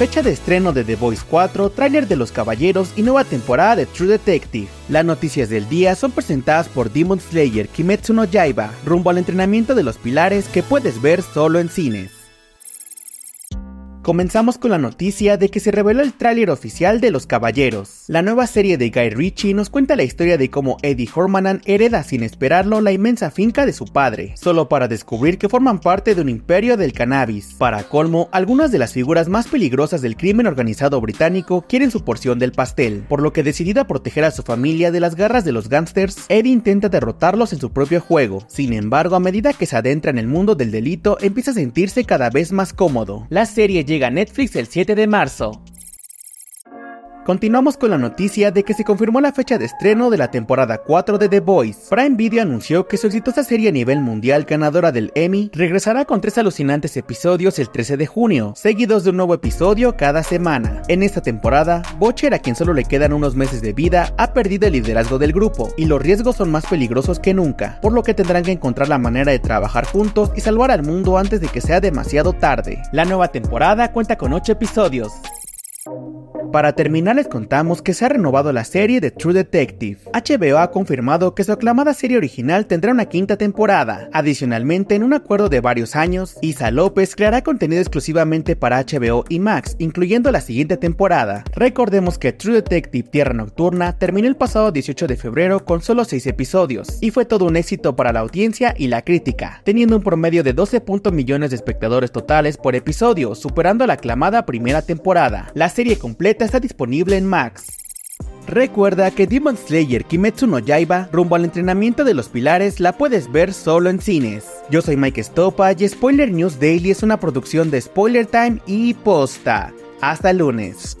fecha de estreno de The Boys 4, tráiler de Los Caballeros y nueva temporada de True Detective. Las noticias del día son presentadas por Demon Slayer Kimetsu no Yaiba, rumbo al entrenamiento de los pilares que puedes ver solo en cines. Comenzamos con la noticia de que se reveló el tráiler oficial de Los Caballeros. La nueva serie de Guy Ritchie nos cuenta la historia de cómo Eddie Hormanan hereda sin esperarlo la inmensa finca de su padre, solo para descubrir que forman parte de un imperio del cannabis. Para colmo, algunas de las figuras más peligrosas del crimen organizado británico quieren su porción del pastel, por lo que decidida a proteger a su familia de las garras de los gángsters, Eddie intenta derrotarlos en su propio juego. Sin embargo, a medida que se adentra en el mundo del delito, empieza a sentirse cada vez más cómodo. La serie llega a Netflix el 7 de marzo. Continuamos con la noticia de que se confirmó la fecha de estreno de la temporada 4 de The Boys. Prime Video anunció que su exitosa serie a nivel mundial ganadora del Emmy regresará con 3 alucinantes episodios el 13 de junio, seguidos de un nuevo episodio cada semana. En esta temporada, Bocher, a quien solo le quedan unos meses de vida, ha perdido el liderazgo del grupo y los riesgos son más peligrosos que nunca, por lo que tendrán que encontrar la manera de trabajar juntos y salvar al mundo antes de que sea demasiado tarde. La nueva temporada cuenta con 8 episodios. Para terminar, les contamos que se ha renovado la serie de True Detective. HBO ha confirmado que su aclamada serie original tendrá una 5ª temporada. Adicionalmente, en un acuerdo de varios años, Isa López creará contenido exclusivamente para HBO y Max, incluyendo la siguiente temporada. Recordemos que True Detective Tierra Nocturna terminó el pasado 18 de febrero con solo 6 episodios, y fue todo un éxito para la audiencia y la crítica, teniendo un promedio de 12 millones de espectadores totales por episodio, superando la aclamada primera temporada. La serie completa está disponible en Max. Recuerda que Demon Slayer Kimetsu no Yaiba, rumbo al entrenamiento de los pilares, la puedes ver solo en cines. Yo soy Mike Stopa y Spoiler News Daily es una producción de Spoiler Time y Posta. Hasta lunes.